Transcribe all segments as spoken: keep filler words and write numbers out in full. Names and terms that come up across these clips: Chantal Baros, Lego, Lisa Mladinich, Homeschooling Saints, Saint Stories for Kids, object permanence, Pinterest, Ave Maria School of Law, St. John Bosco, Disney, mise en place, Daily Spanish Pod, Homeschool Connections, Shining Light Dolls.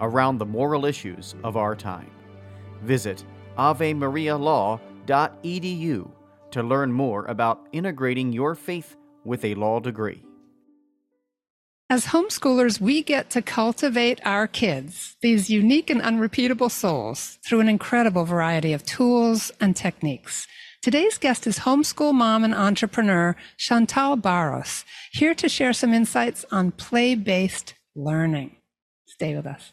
around the moral issues of our time. Visit ave maria law dot e d u to learn more about integrating your faith with a law degree. As homeschoolers, we get to cultivate our kids, these unique and unrepeatable souls, through an incredible variety of tools and techniques. Today's guest is homeschool mom and entrepreneur Chantal Baros, here to share some insights on play-based learning. Stay with us.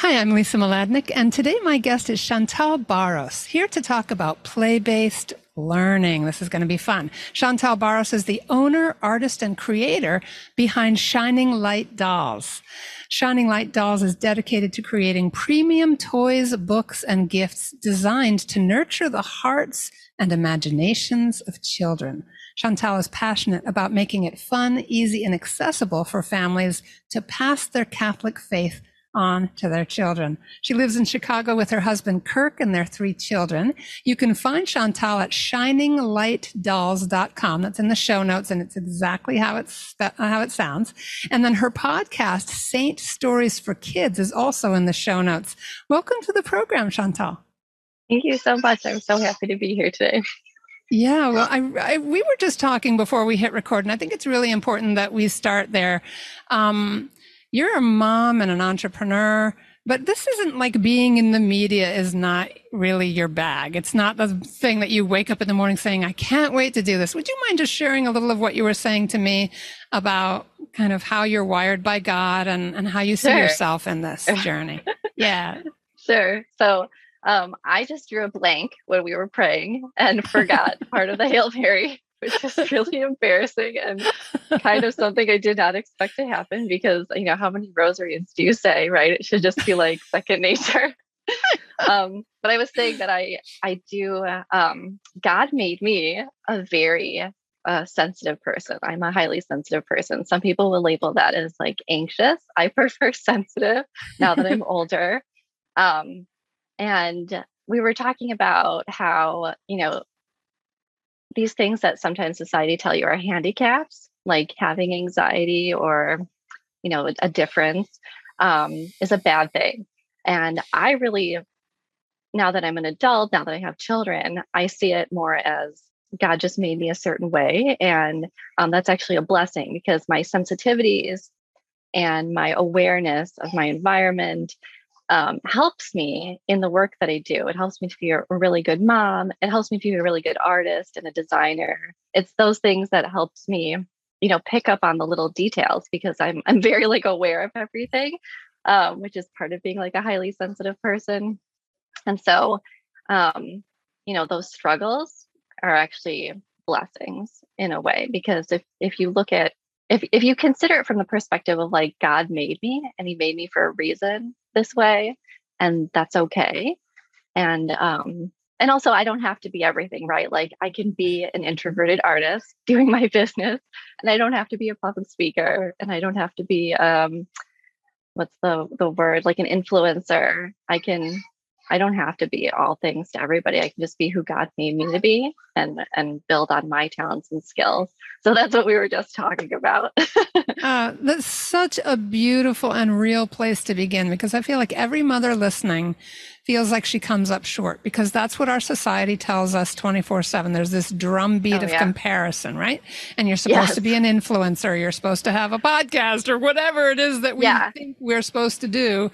Hi, I'm Lisa Mladinich, and today my guest is Chantal Baros, here to talk about play-based learning. This is going to be fun. Chantal Baros is the owner, artist, and creator behind Shining Light Dolls. Shining Light Dolls is dedicated to creating premium toys, books, and gifts designed to nurture the hearts and imaginations of children. Chantal is passionate about making it fun, easy, and accessible for families to pass their Catholic faith on to their children. She lives in Chicago with her husband Kirk and their three children. You can find Chantal at shining light dolls dot com. That's in the show notes, and it's exactly how it's how it sounds. And then her podcast, Saint Stories for Kids, is also in the show notes. Welcome to the program, Chantal. Thank you so much. I'm so happy to be here today. Yeah, well, I, I, we were just talking before we hit record, and I think it's really important that we start there. Um, You're a mom and an entrepreneur, but this isn't like being in the media is not really your bag. It's not the thing that you wake up in the morning saying, I can't wait to do this. Would you mind just sharing a little of what you were saying to me about kind of how you're wired by God and, and how you see sure. yourself in this journey? Yeah. Sure. So um, I just drew a blank when we were praying and forgot part of the Hail Mary, which is really embarrassing and kind of something I did not expect to happen because, you know, how many rosaries do you say, right? It should just be like second nature. um, but I was saying that I, I do, um, God made me a very uh, sensitive person. I'm a highly sensitive person. Some people will label that as like anxious. I prefer sensitive now that I'm older. Um, and we were talking about how, you know, these things that sometimes society tell you are handicaps, like having anxiety or, you know, a difference, um, is a bad thing. And I really, now that I'm an adult, now that I have children, I see it more as God just made me a certain way. And um, that's actually a blessing because my sensitivities and my awareness of my environment Um, helps me in the work that I do. It helps me to be a really good mom. It helps me to be a really good artist and a designer. It's those things that helps me, you know, pick up on the little details because I'm I'm very like aware of everything, um, which is part of being like a highly sensitive person. And so, um, you know, those struggles are actually blessings in a way because if if you look at if if you consider it from the perspective of like God made me and He made me for a reason this way, and that's okay. And um, and also I don't have to be everything, right? Like I can be an introverted artist doing my business, and I don't have to be a public speaker, and I don't have to be um, what's the the word, like an influencer. I can, I don't have to be all things to everybody. I can just be who God made me to be and and build on my talents and skills. So that's what we were just talking about. uh, that's such a beautiful and real place to begin, because I feel like every mother listening feels like she comes up short, because that's what our society tells us twenty-four seven. There's this drumbeat oh, of yeah. comparison, right? And you're supposed yes. to be an influencer. You're supposed to have a podcast or whatever it is that we yeah. think we're supposed to do.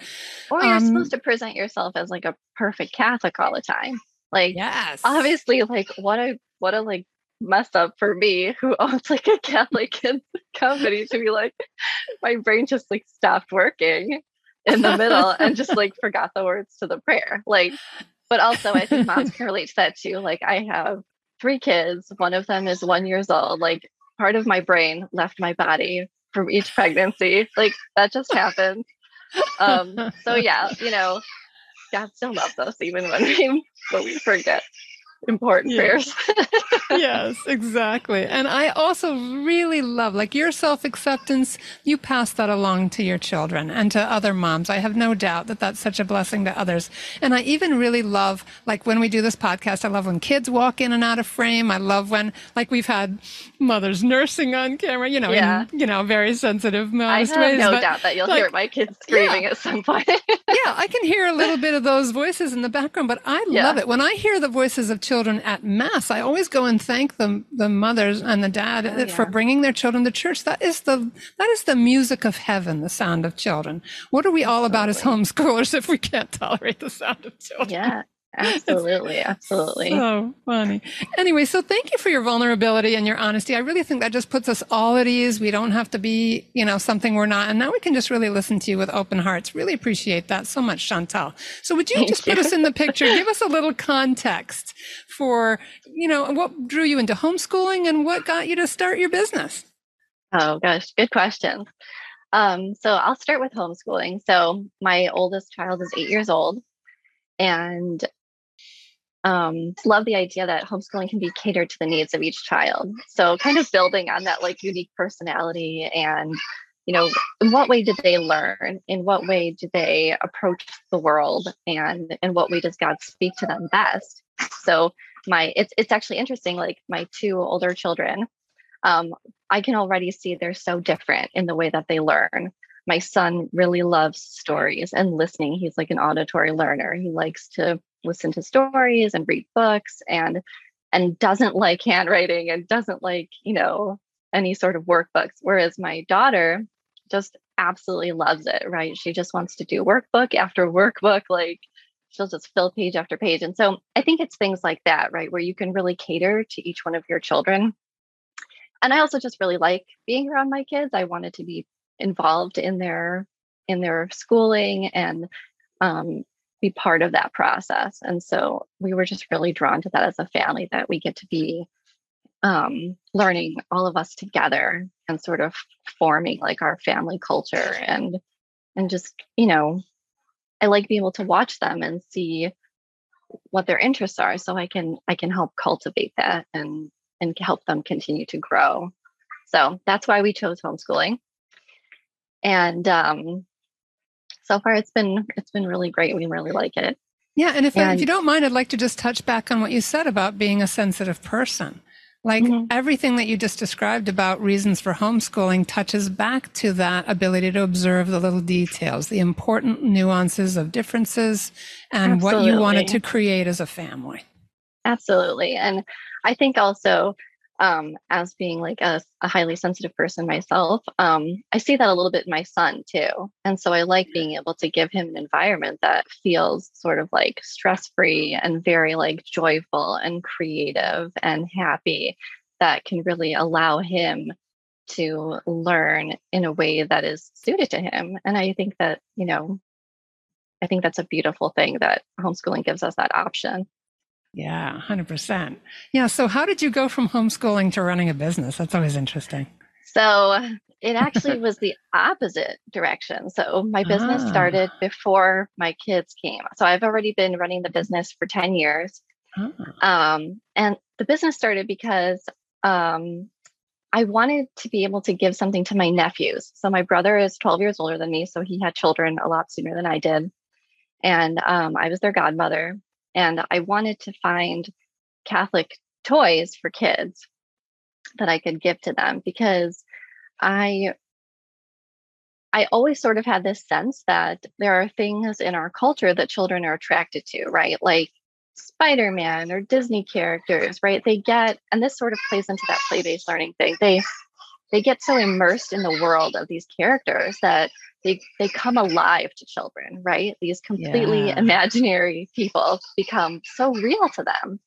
Or you're um, supposed to present yourself as like a perfect Catholic all the time. Like, yes. obviously, like what a, what a like mess up for me who owns like a Catholic company to be like, my brain just like stopped working in the middle and just like forgot the words to the prayer. Like, but also I think moms can relate to that too. Like I have three kids. One of them is one years old. Like part of my brain left my body from each pregnancy. Like that just happened. Um, so yeah, you know, God still loves us even when we, when we forget important yes. prayers. Yes, exactly. And I also really love, like, your self-acceptance. You pass that along to your children and to other moms. I have no doubt that that's such a blessing to others. And I even really love, like, when we do this podcast, I love when kids walk in and out of frame. I love when, like, we've had mothers nursing on camera, you know, yeah. in, you know, very sensitive modest ways. I have ways, no but, doubt that you'll like, hear my kids screaming yeah. at some point. Yeah, I can hear a little bit of those voices in the background, but I yeah. love it. When I hear the voices of children at Mass, I always go and thank the the mothers and the dad oh, yeah. for bringing their children to church. That is the that is the music of heaven, the sound of children. What are we all absolutely. about as homeschoolers if we can't tolerate the sound of children? Yeah, absolutely, absolutely. So funny. Anyway, so thank you for your vulnerability and your honesty. I really think that just puts us all at ease. We don't have to be, you know, something we're not. And now we can just really listen to you with open hearts. Really appreciate that so much, Chantal. So would you thank just you. put us in the picture? Give us a little context for, you know, what drew you into homeschooling and what got you to start your business? Oh, gosh, good question. Um, so I'll start with homeschooling. So my oldest child is eight years old, and um, love the idea that homeschooling can be catered to the needs of each child. So kind of building on that, like, unique personality and, you know, in what way did they learn? In what way do they approach the world? And in what way does God speak to them best? So my, it's it's actually interesting, like my two older children, um, I can already see they're so different in the way that they learn. My son really loves stories and listening. He's like an auditory learner. He likes to listen to stories and read books and and doesn't like handwriting and doesn't like, you know, any sort of workbooks. Whereas my daughter just absolutely loves it, right? She just wants to do workbook after workbook, like she'll just fill page after page. And so I think it's things like that, right, where you can really cater to each one of your children. And I also just really like being around my kids. I wanted to be involved in their in their schooling and um, be part of that process. And so we were just really drawn to that as a family, that we get to be um, learning all of us together and sort of forming like our family culture and and just, you know, I like being able to watch them and see what their interests are, so I can I can help cultivate that and and help them continue to grow. So that's why we chose homeschooling. And um, so far, it's been it's been really great. We really like it. Yeah, and if and, if you don't mind, I'd like to just touch back on what you said about being a sensitive person. Like mm-hmm. everything that you just described about reasons for homeschooling touches back to that ability to observe the little details, the important nuances of differences, and absolutely. What you wanted to create as a family. Absolutely. And I think also, um, as being like a, a highly sensitive person myself, um, I see that a little bit in my son too. And so I like being able to give him an environment that feels sort of like stress-free and very like joyful and creative and happy, that can really allow him to learn in a way that is suited to him. And I think that, you know, I think that's a beautiful thing that homeschooling gives us, that option. Yeah, one hundred percent. Yeah. So how did you go from homeschooling to running a business? That's always interesting. So it actually was the opposite direction. So my business ah. started before my kids came. So I've already been running the business for ten years. Ah. Um, and the business started because um, I wanted to be able to give something to my nephews. So my brother is twelve years older than me, so he had children a lot sooner than I did. And um, I was their godmother, and I wanted to find Catholic toys for kids that I could give to them, because I I always sort of had this sense that there are things in our culture that children are attracted to, right? Like Spider-Man or Disney characters, right? They get, and this sort of plays into that play-based learning thing. They they get so immersed in the world of these characters that they they come alive to children, right? These completely yeah. imaginary people become so real to them.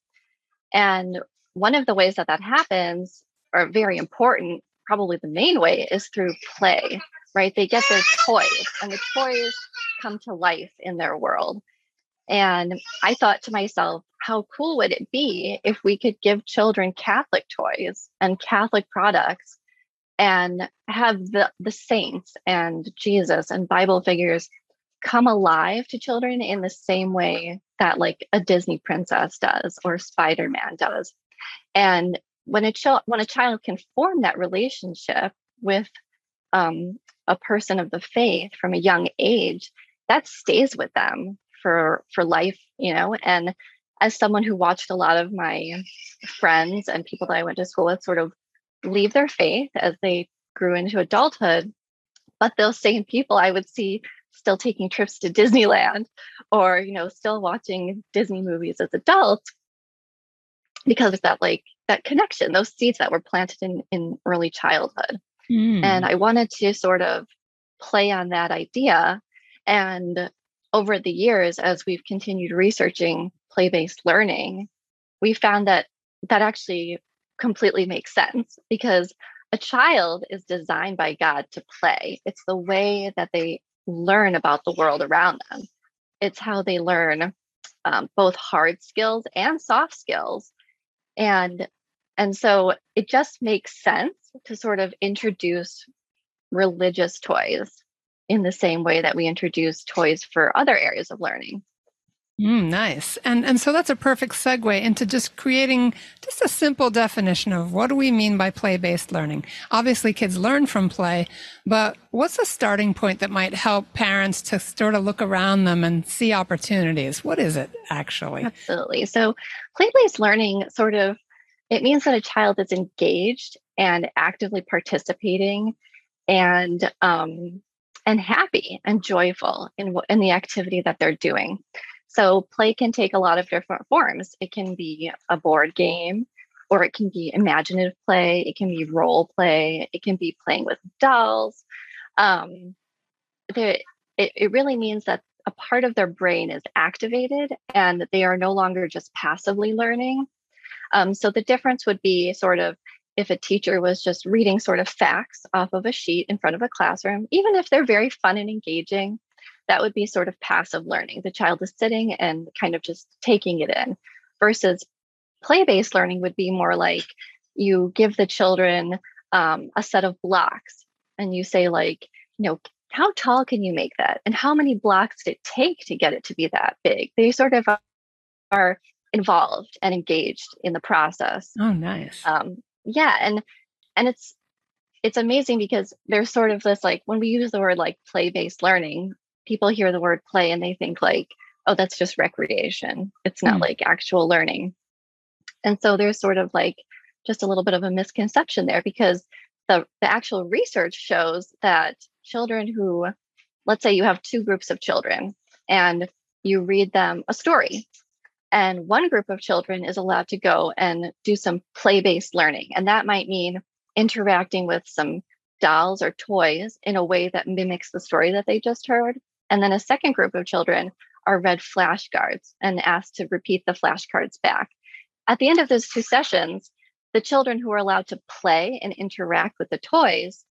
And one of the ways that that happens, or very important, probably the main way, is through play, right? They get their toys, and the toys come to life in their world. And I thought to myself, how cool would it be if we could give children Catholic toys and Catholic products and have the, the saints and Jesus and Bible figures come alive to children in the same way that like a Disney princess does or Spider-Man does. And when a, ch- when a child can form that relationship with um, a person of the faith from a young age, that stays with them for for life, you know. And as someone who watched a lot of my friends and people that I went to school with sort of leave their faith as they grew into adulthood, but those same people I would see still taking trips to Disneyland, or, you know, still watching Disney movies as adults, because of that, like, that connection, those seeds that were planted in, in early childhood. Mm. And I wanted to sort of play on that idea. And over the years, as we've continued researching play-based learning, we found that that actually completely makes sense, because a child is designed by God to play. It's the way that they learn about the world around them. It's how they learn um, both hard skills and soft skills. And, and so it just makes sense to sort of introduce religious toys in the same way that we introduce toys for other areas of learning. Mm, nice. And and so that's a perfect segue into just creating just a simple definition of what do we mean by play-based learning. Obviously, kids learn from play, but what's a starting point that might help parents to sort of look around them and see opportunities? What is it actually? Absolutely. So play-based learning sort of, it means that a child is engaged and actively participating and um, and happy and joyful in, in the activity that they're doing. So play can take a lot of different forms. It can be a board game, or it can be imaginative play. It can be role play. It can be playing with dolls. Um, there, it, it really means that a part of their brain is activated and they are no longer just passively learning. Um, so the difference would be sort of if a teacher was just reading sort of facts off of a sheet in front of a classroom, even if they're very fun and engaging, that would be sort of passive learning. The child is sitting and kind of just taking it in, versus play-based learning would be more like you give the children um, a set of blocks and you say, like, you know, how tall can you make that? And how many blocks did it take to get it to be that big? They sort of are involved and engaged in the process. Oh, nice. Um, yeah. And, and it's, it's amazing because there's sort of this, like, when we use the word like play-based learning, people hear the word play and they think like, oh, that's just recreation. It's not mm. like actual learning. And so there's sort of like just a little bit of a misconception there, because the, the actual research shows that children who, let's say you have two groups of children and you read them a story, and one group of children is allowed to go and do some play-based learning. And that might mean interacting with some dolls or toys in a way that mimics the story that they just heard. And then a second group of children are read flashcards and asked to repeat the flashcards back. At the end of those two sessions, the children who are allowed to play and interact with the toys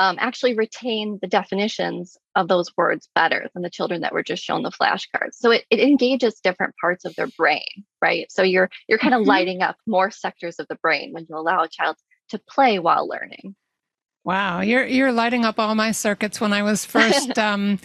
um, actually retain the definitions of those words better than the children that were just shown the flashcards. So it, it engages different parts of their brain, right? So you're you're kind of mm-hmm. lighting up more sectors of the brain when you allow a child to play while learning. Wow, you're you're lighting up all my circuits. When I was first um,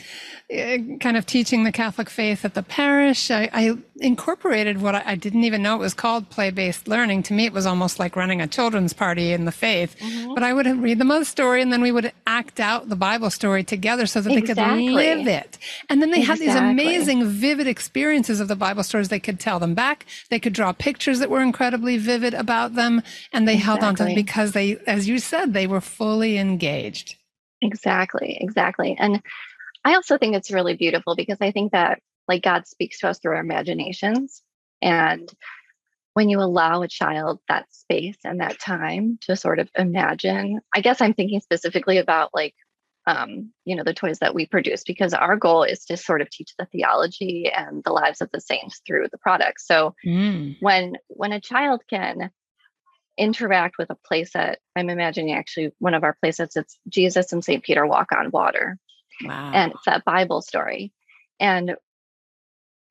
kind of teaching the Catholic faith at the parish, I, I incorporated what I, I didn't even know it was called, play-based learning. To me, it was almost like running a children's party in the faith. Mm-hmm. But I would read them a story, and then we would act out the Bible story together so that exactly. they could live it. And then they exactly. had these amazing, vivid experiences of the Bible stories. They could tell them back. They could draw pictures that were incredibly vivid about them, and they exactly. held on to them because they, as you said, they were fully engaged. Exactly, exactly. And I also think it's really beautiful because I think that like God speaks to us through our imaginations. And when you allow a child that space and that time to sort of imagine, I guess I'm thinking specifically about like, um, you know, the toys that we produce, because our goal is to sort of teach the theology and the lives of the saints through the product. So mm. when, when a child can interact with a playset, I'm imagining actually one of our playsets, it's Jesus and Saint Peter Walk on Water. Wow. And it's that Bible story. And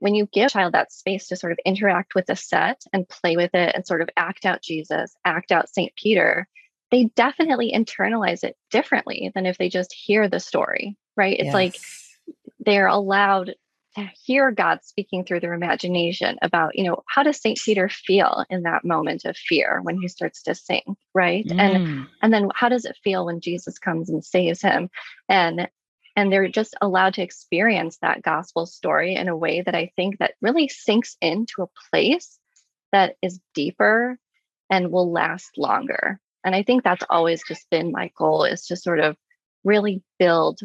when you give a child that space to sort of interact with the set and play with it and sort of act out Jesus, act out Saint Peter, they definitely internalize it differently than if they just hear the story, right? It's yes. like they're allowed to hear God speaking through their imagination about, you know, how does Saint Peter feel in that moment of fear when he starts to sink, right? Mm. And and then how does it feel when Jesus comes and saves him? And And they're just allowed to experience that gospel story in a way that I think that really sinks into a place that is deeper and will last longer. And I think that's always just been my goal, is to sort of really build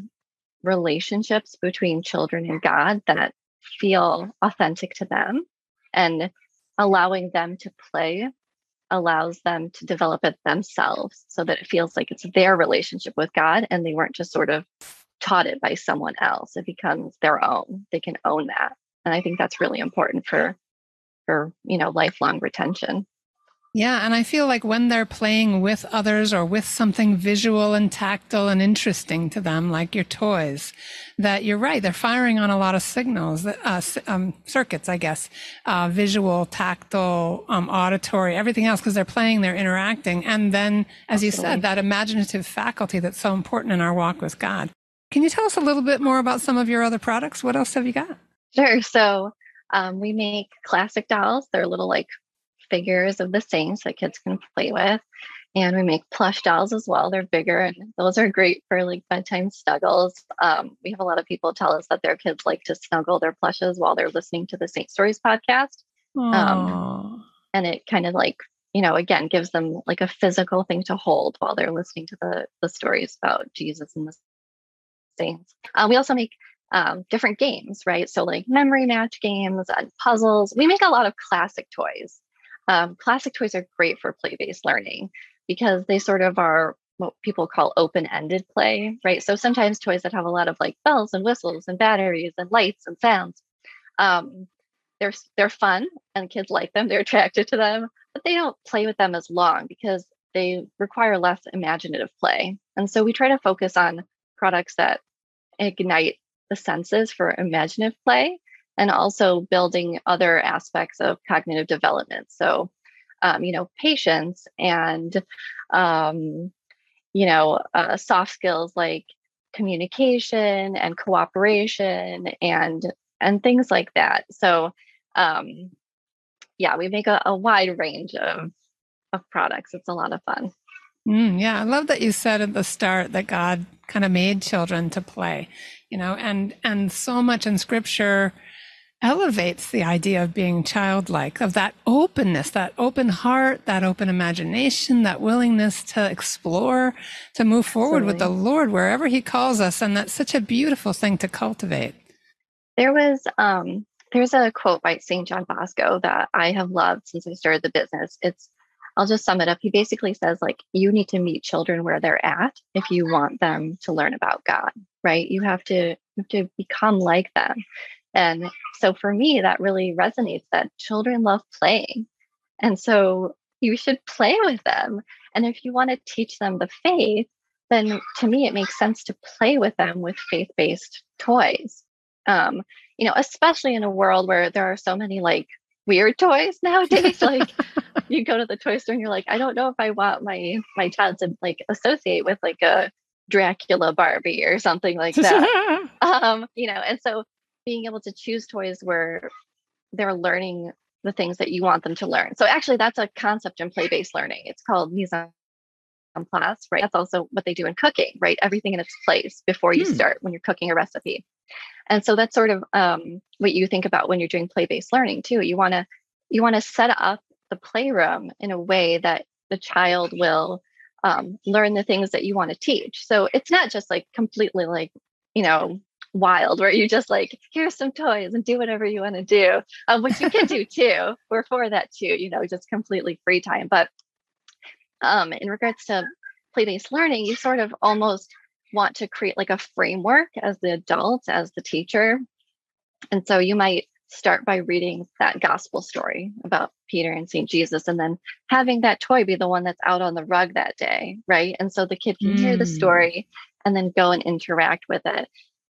relationships between children and God that feel authentic to them, and allowing them to play allows them to develop it themselves so that it feels like it's their relationship with God and they weren't just sort of taught it by someone else. It becomes their own. They can own that. And I think that's really important for, for, you know, lifelong retention. Yeah. And I feel like when they're playing with others or with something visual and tactile and interesting to them, like your toys, that you're right, they're firing on a lot of signals, uh, um, circuits, I guess, uh, visual, tactile, um, auditory, everything else, because they're playing, they're interacting. And then, as Absolutely. you said, that imaginative faculty that's so important in our walk with God. Can you tell us a little bit more about some of your other products? What else have you got? Sure. So um, we make classic dolls. They're little like figures of the saints that kids can play with. And we make plush dolls as well. They're bigger, and those are great for like bedtime snuggles. Um, we have a lot of people tell us that their kids like to snuggle their plushes while they're listening to the Saint Stories podcast. Um, and it kind of like, you know, again, gives them like a physical thing to hold while they're listening to the, the stories about Jesus and the Saints. Uh, we also make um, different games, right? So like memory match games and puzzles. We make a lot of classic toys. Um, classic toys are great for play-based learning because they sort of are what people call open-ended play, right? So sometimes toys that have a lot of like bells and whistles and batteries and lights and sounds, um, they're they're fun and kids like them. They're attracted to them, but they don't play with them as long because they require less imaginative play. And so we try to focus on products that ignite the senses for imaginative play, and also building other aspects of cognitive development. So, um, you know, patience and, um, you know, uh, soft skills like communication and cooperation and and things like that. So, um, yeah, we make a, a wide range of of products. It's a lot of fun. Mm, yeah, I love that you said at the start that God kind of made children to play, you know, and and so much in Scripture elevates the idea of being childlike, of that openness, that open heart, that open imagination, that willingness to explore, to move forward Absolutely. with the Lord wherever He calls us. And that's such a beautiful thing to cultivate. There was um, there's a quote by Saint John Bosco that I have loved since I started the business. It's I'll just sum it up. He basically says, like, you need to meet children where they're at if you want them to learn about God, right? You have to, you have to become like them. And so for me, that really resonates, that children love playing. And so you should play with them. And if you want to teach them the faith, then to me, it makes sense to play with them with faith-based toys. Um, you know, especially in a world where there are so many like weird toys nowadays, like you go to the toy store and you're like, I don't know if I want my my child to like associate with like a Dracula Barbie or something like that. um, you know, and so being able to choose toys where they're learning the things that you want them to learn. So actually that's a concept in play-based learning. It's called mise en place, right? That's also what they do in cooking, right? Everything in its place before you hmm. start when you're cooking a recipe. And so that's sort of um, what you think about when you're doing play-based learning too. You want to you want to set up the playroom in a way that the child will um, learn the things that you want to teach. So it's not just like completely like, you know, wild, where you just like, here's some toys and do whatever you want to do, um, which you can do too. We're for that too, you know, just completely free time. But um, in regards to play-based learning, you sort of almost want to create like a framework as the adult, as the teacher. And so you might start by reading that gospel story about Peter and Saint Jesus, and then having that toy be the one that's out on the rug that day, right? And so the kid can mm. hear the story and then go and interact with it.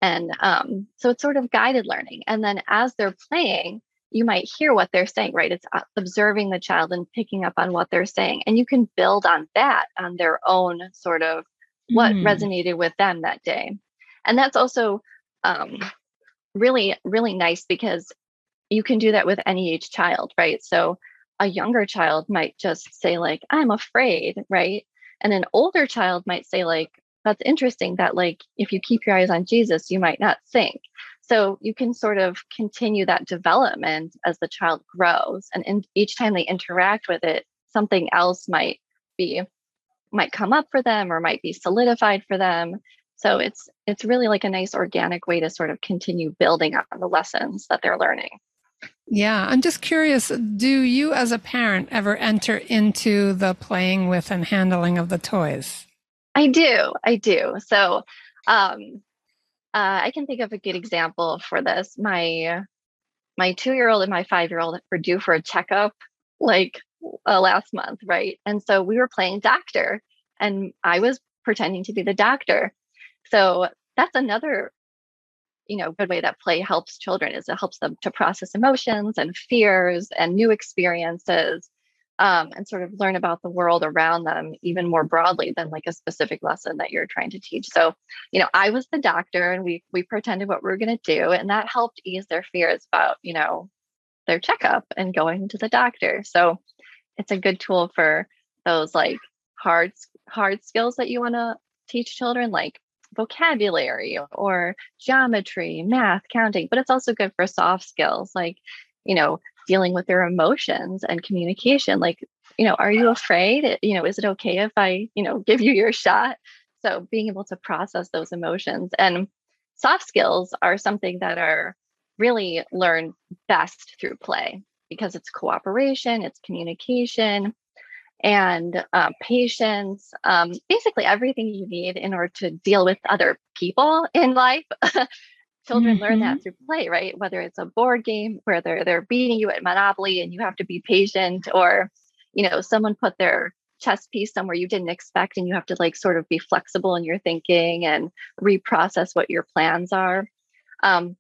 And um, so it's sort of guided learning. And then as they're playing, you might hear what they're saying, right? It's observing the child and picking up on what they're saying. And you can build on that, on their own sort of what mm. resonated with them that day. And that's also um, really, really nice because you can do that with any age child, right? So a younger child might just say like, I'm afraid, right? And an older child might say like, that's interesting that like, if you keep your eyes on Jesus, you might not sink. So you can sort of continue that development as the child grows. And in, each time they interact with it, something else might be, might come up for them or might be solidified for them. So it's, it's really like a nice organic way to sort of continue building on the lessons that they're learning. Yeah. I'm just curious, do you as a parent ever enter into the playing with and handling of the toys? I do. I do. So um, uh, I can think of a good example for this. My my two-year-old and my five-year-old were due for a checkup like uh, last month, right? And so we were playing doctor and I was pretending to be the doctor. So that's another, you know, good way that play helps children is it helps them to process emotions and fears and new experiences. Um, and sort of learn about the world around them even more broadly than like a specific lesson that you're trying to teach. So, you know, I was the doctor and we we pretended what we were going to do, and that helped ease their fears about, you know, their checkup and going to the doctor. So it's a good tool for those like hard, hard skills that you want to teach children, like vocabulary or geometry, math, counting, but it's also good for soft skills like, you know, dealing with their emotions and communication. Like, you know, are you afraid? You know, is it okay if I, you know, give you your shot? So being able to process those emotions and soft skills are something that are really learned best through play because it's cooperation, it's communication and uh, patience, um, basically everything you need in order to deal with other people in life. Children mm-hmm. learn that through play, right? Whether it's a board game where they're, they're beating you at Monopoly and you have to be patient, or, you know, someone put their chess piece somewhere you didn't expect and you have to like sort of be flexible in your thinking and reprocess what your plans are. Um,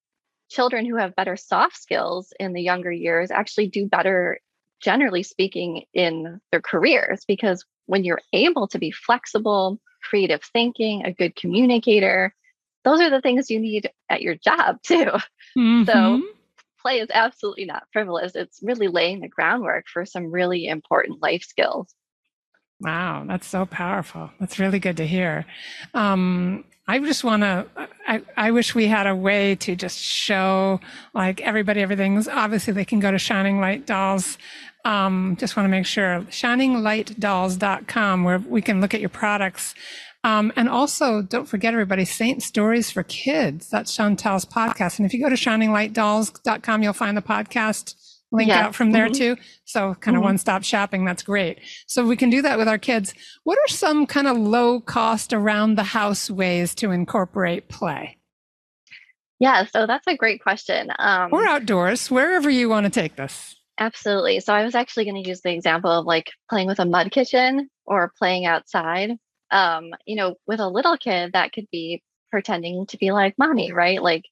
children who have better soft skills in the younger years actually do better, generally speaking, in their careers, because when you're able to be flexible, creative thinking, a good communicator, those are the things you need at your job too. Mm-hmm. So play is absolutely not frivolous. It's really laying the groundwork for some really important life skills. Wow. That's so powerful. That's really good to hear. Um, I just want to, I, I wish we had a way to just show like everybody, everything's obviously they can go to Shining Light Dolls. Um, just want to make sure shining light dolls dot com where we can look at your products. Um, and also, don't forget, everybody, Saint Stories for Kids. That's Chantal's podcast. And if you go to shining light dolls dot com, you'll find the podcast link yes. out from there, mm-hmm. too. So kind of mm-hmm. one-stop shopping. That's great. So we can do that with our kids. What are some kind of low-cost, around-the-house ways to incorporate play? Yeah, so that's a great question. Um, or outdoors, wherever you want to take this. Absolutely. So I was actually going to use the example of, like, playing with a mud kitchen or playing outside. Um, you know, with a little kid, that could be pretending to be like mommy, right? Like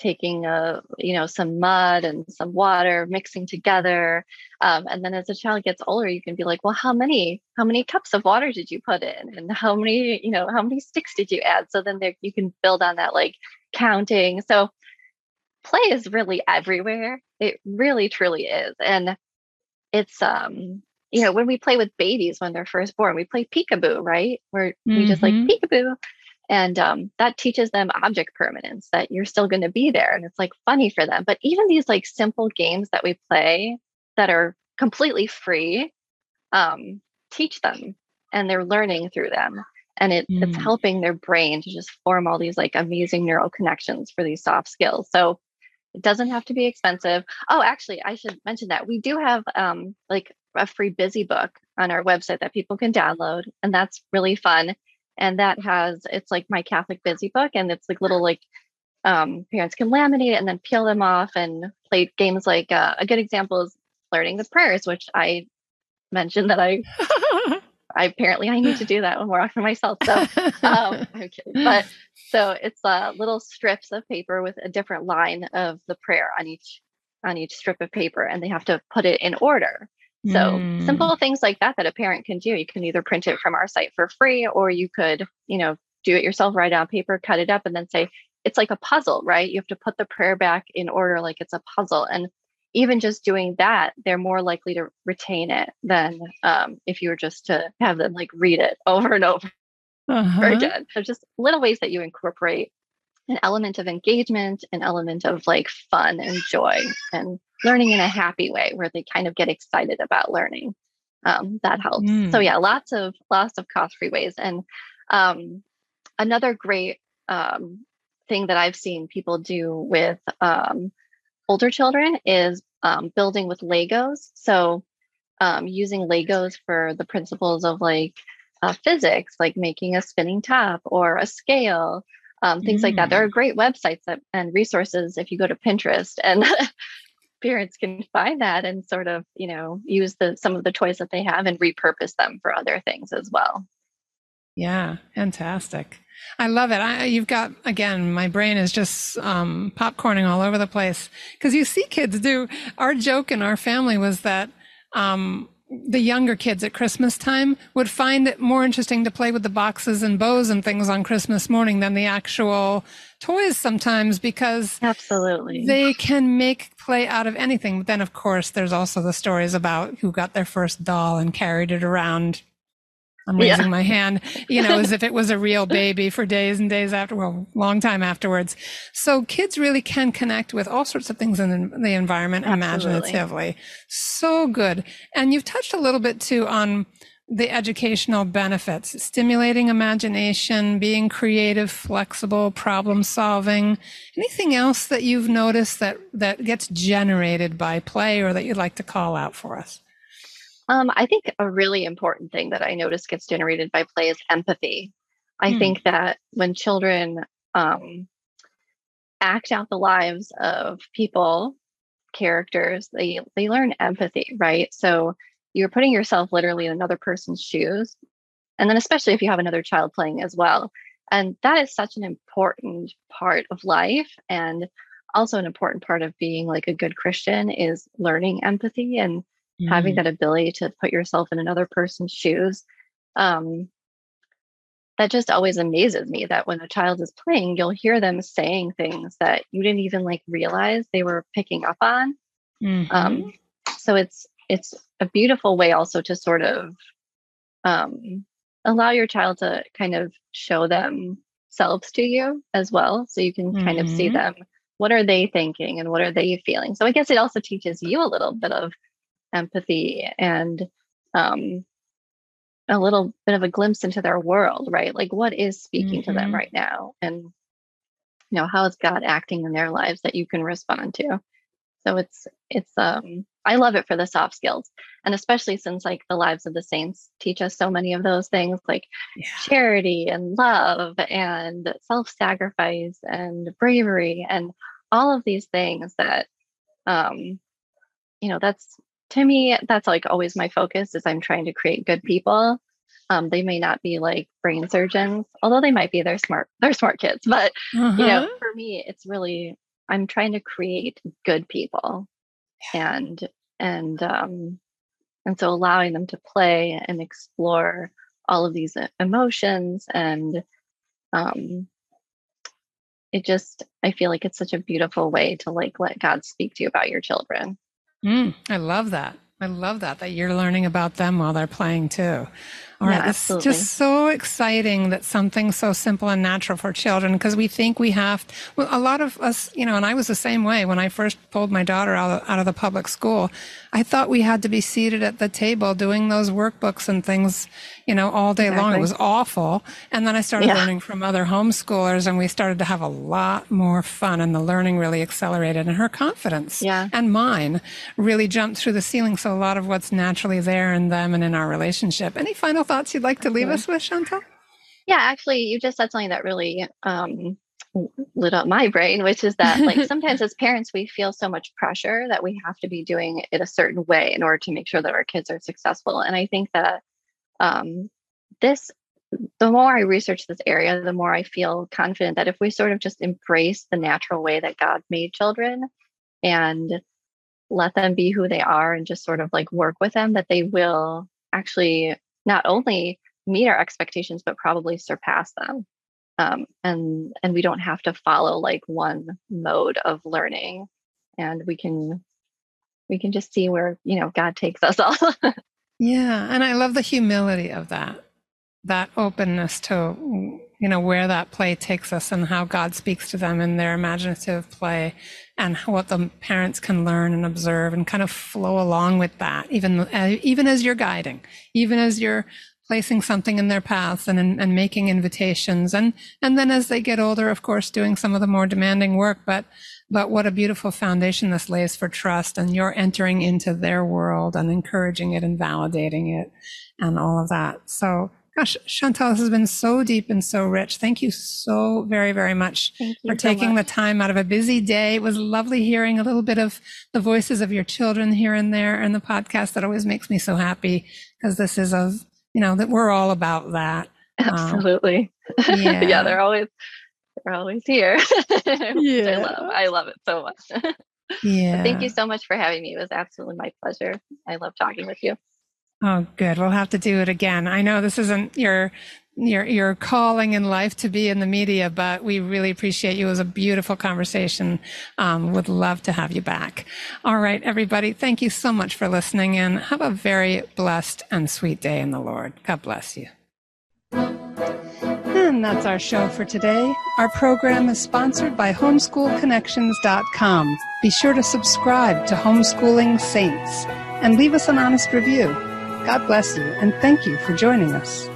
taking, a, you know, some mud and some water, mixing together. Um, and then as the child gets older, you can be like, well, how many, how many cups of water did you put in? And how many, you know, how many sticks did you add? So then there, you can build on that, like counting. So play is really everywhere. It really, truly is. And it's, um, you know, when we play with babies, when they're first born, we play peekaboo, right? Where mm-hmm. we just like peekaboo. And um, that teaches them object permanence, that you're still going to be there. And it's like funny for them. But even these like simple games that we play that are completely free, um, teach them, and they're learning through them. And it, mm. it's helping their brain to just form all these like amazing neural connections for these soft skills. So it doesn't have to be expensive. Oh, actually, I should mention that we do have um, like a free busy book on our website that people can download. And that's really fun. And that has, it's like my Catholic busy book. And it's like little, like um, parents can laminate it and then peel them off and play games. Like uh, a good example is learning the prayers, which I mentioned that I, I apparently I need to do that one more often myself. So um, I'm kidding. But so it's uh, little strips of paper with a different line of the prayer on each, on each strip of paper. And they have to put it in order. So mm. simple things like that, that a parent can do. You can either print it from our site for free, or you could, you know, do it yourself, write on paper, cut it up, and then say, it's like a puzzle, right? You have to put the prayer back in order, like it's a puzzle. And even just doing that, they're more likely to retain it than um, if you were just to have them like read it over and over, uh-huh. over again. So just little ways that you incorporate an element of engagement, an element of like fun and joy, and learning in a happy way where they kind of get excited about learning. Um, that helps. Mm. So yeah, lots of, lots of cost-free ways. And um, another great um, thing that I've seen people do with um, older children is um, building with Legos. So um, using Legos for the principles of like uh, physics, like making a spinning top or a scale, um, things mm. like that. There are great websites that, and resources if you go to Pinterest, and parents can find that and sort of, you know, use the some of the toys that they have and repurpose them for other things as well. Yeah, fantastic. I love it. I, you've got, again, my brain is just um, popcorning all over the place, because you see kids do. Our joke in our family was that um, the younger kids at Christmas time would find it more interesting to play with the boxes and bows and things on Christmas morning than the actual toys sometimes, because absolutely they can make play out of anything. But then, of course, there's also the stories about who got their first doll and carried it around. I'm raising yeah. my hand, you know, as if it was a real baby for days and days after, well, long time afterwards. So kids really can connect with all sorts of things in the environment Absolutely. Imaginatively. So good. And you've touched a little bit too on the educational benefits, stimulating imagination, being creative, flexible, problem solving. Anything else that you've noticed that, that gets generated by play, or that you'd like to call out for us? Um, I think a really important thing that I notice gets generated by play is empathy. I mm. think that when children um, act out the lives of people, characters, they, they learn empathy, right? So you're putting yourself literally in another person's shoes. And then especially if you have another child playing as well. And that is such an important part of life. And also an important part of being like a good Christian is learning empathy and Mm-hmm. having that ability to put yourself in another person's shoes. Um, that just always amazes me, that when a child is playing, you'll hear them saying things that you didn't even like realize they were picking up on. Mm-hmm. Um, so it's, it's a beautiful way also to sort of um, allow your child to kind of show themselves to you as well. So you can mm-hmm. kind of see them. What are they thinking and what are they feeling? So I guess it also teaches you a little bit of empathy and um, a little bit of a glimpse into their world, right? Like what is speaking mm-hmm. to them right now, and you know, how is God acting in their lives that you can respond to. So it's it's um I love it for the soft skills, and especially since like the lives of the saints teach us so many of those things, like yeah. charity and love and self-sacrifice and bravery and all of these things that um you know, that's to me, that's like always my focus, is I'm trying to create good people. Um, they may not be like brain surgeons, although they might be. They're smart. They're smart kids. But, uh-huh. you know, for me, it's really, I'm trying to create good people, and, and, um, and so allowing them to play and explore all of these emotions and, um, it just, I feel like it's such a beautiful way to like let God speak to you about your children. Mm, I love that. I love that, that you're learning about them while they're playing too. All yeah, right. It's just so exciting that something so simple and natural for children, because we think we have, well, a lot of us, you know, and I was the same way when I first pulled my daughter out of, out of the public school. I thought we had to be seated at the table doing those workbooks and things, you know, all day exactly. long. It was awful. And then I started yeah. learning from other homeschoolers, and we started to have a lot more fun, and the learning really accelerated, and her confidence yeah. and mine really jumped through the ceiling. So a lot of what's naturally there in them and in our relationship. Any final thoughts you'd like to leave us with, Chantal? Yeah, actually, you just said something that really um, lit up my brain, which is that like sometimes as parents, we feel so much pressure that we have to be doing it a certain way in order to make sure that our kids are successful. And I think that um, this, the more I research this area, the more I feel confident that if we sort of just embrace the natural way that God made children and let them be who they are and just sort of like work with them, that they will actually not only meet our expectations, but probably surpass them. Um, and, and we don't have to follow like one mode of learning, and we can, we can just see where, you know, God takes us all. Yeah. And I love the humility of that, that openness to, you know, where that play takes us and how God speaks to them in their imaginative play, and what the parents can learn and observe and kind of flow along with that, even uh, even as you're guiding, even as you're placing something in their paths and, and, and making invitations. And, and then as they get older, of course, doing some of the more demanding work, but but what a beautiful foundation this lays for trust, and you're entering into their world and encouraging it and validating it and all of that. So gosh, Chantal, this has been so deep and so rich. Thank you so very, very much for taking so much. the time out of a busy day. It was lovely hearing a little bit of the voices of your children here and there in the podcast. That always makes me so happy, because this is a, you know, that we're all about that. Absolutely. Um, yeah. yeah, they're always, they're always here. Yeah. I love, I love it so much. Yeah. But thank you so much for having me. It was absolutely my pleasure. I love talking with you. Oh, good. We'll have to do it again. I know this isn't your, your, your calling in life to be in the media, but we really appreciate you. It was a beautiful conversation. Um, would love to have you back. All right, everybody. Thank you so much for listening, and have a very blessed and sweet day in the Lord. God bless you. And that's our show for today. Our program is sponsored by homeschool connections dot com. Be sure to subscribe to Homeschooling Saints and leave us an honest review. God bless you, and thank you for joining us.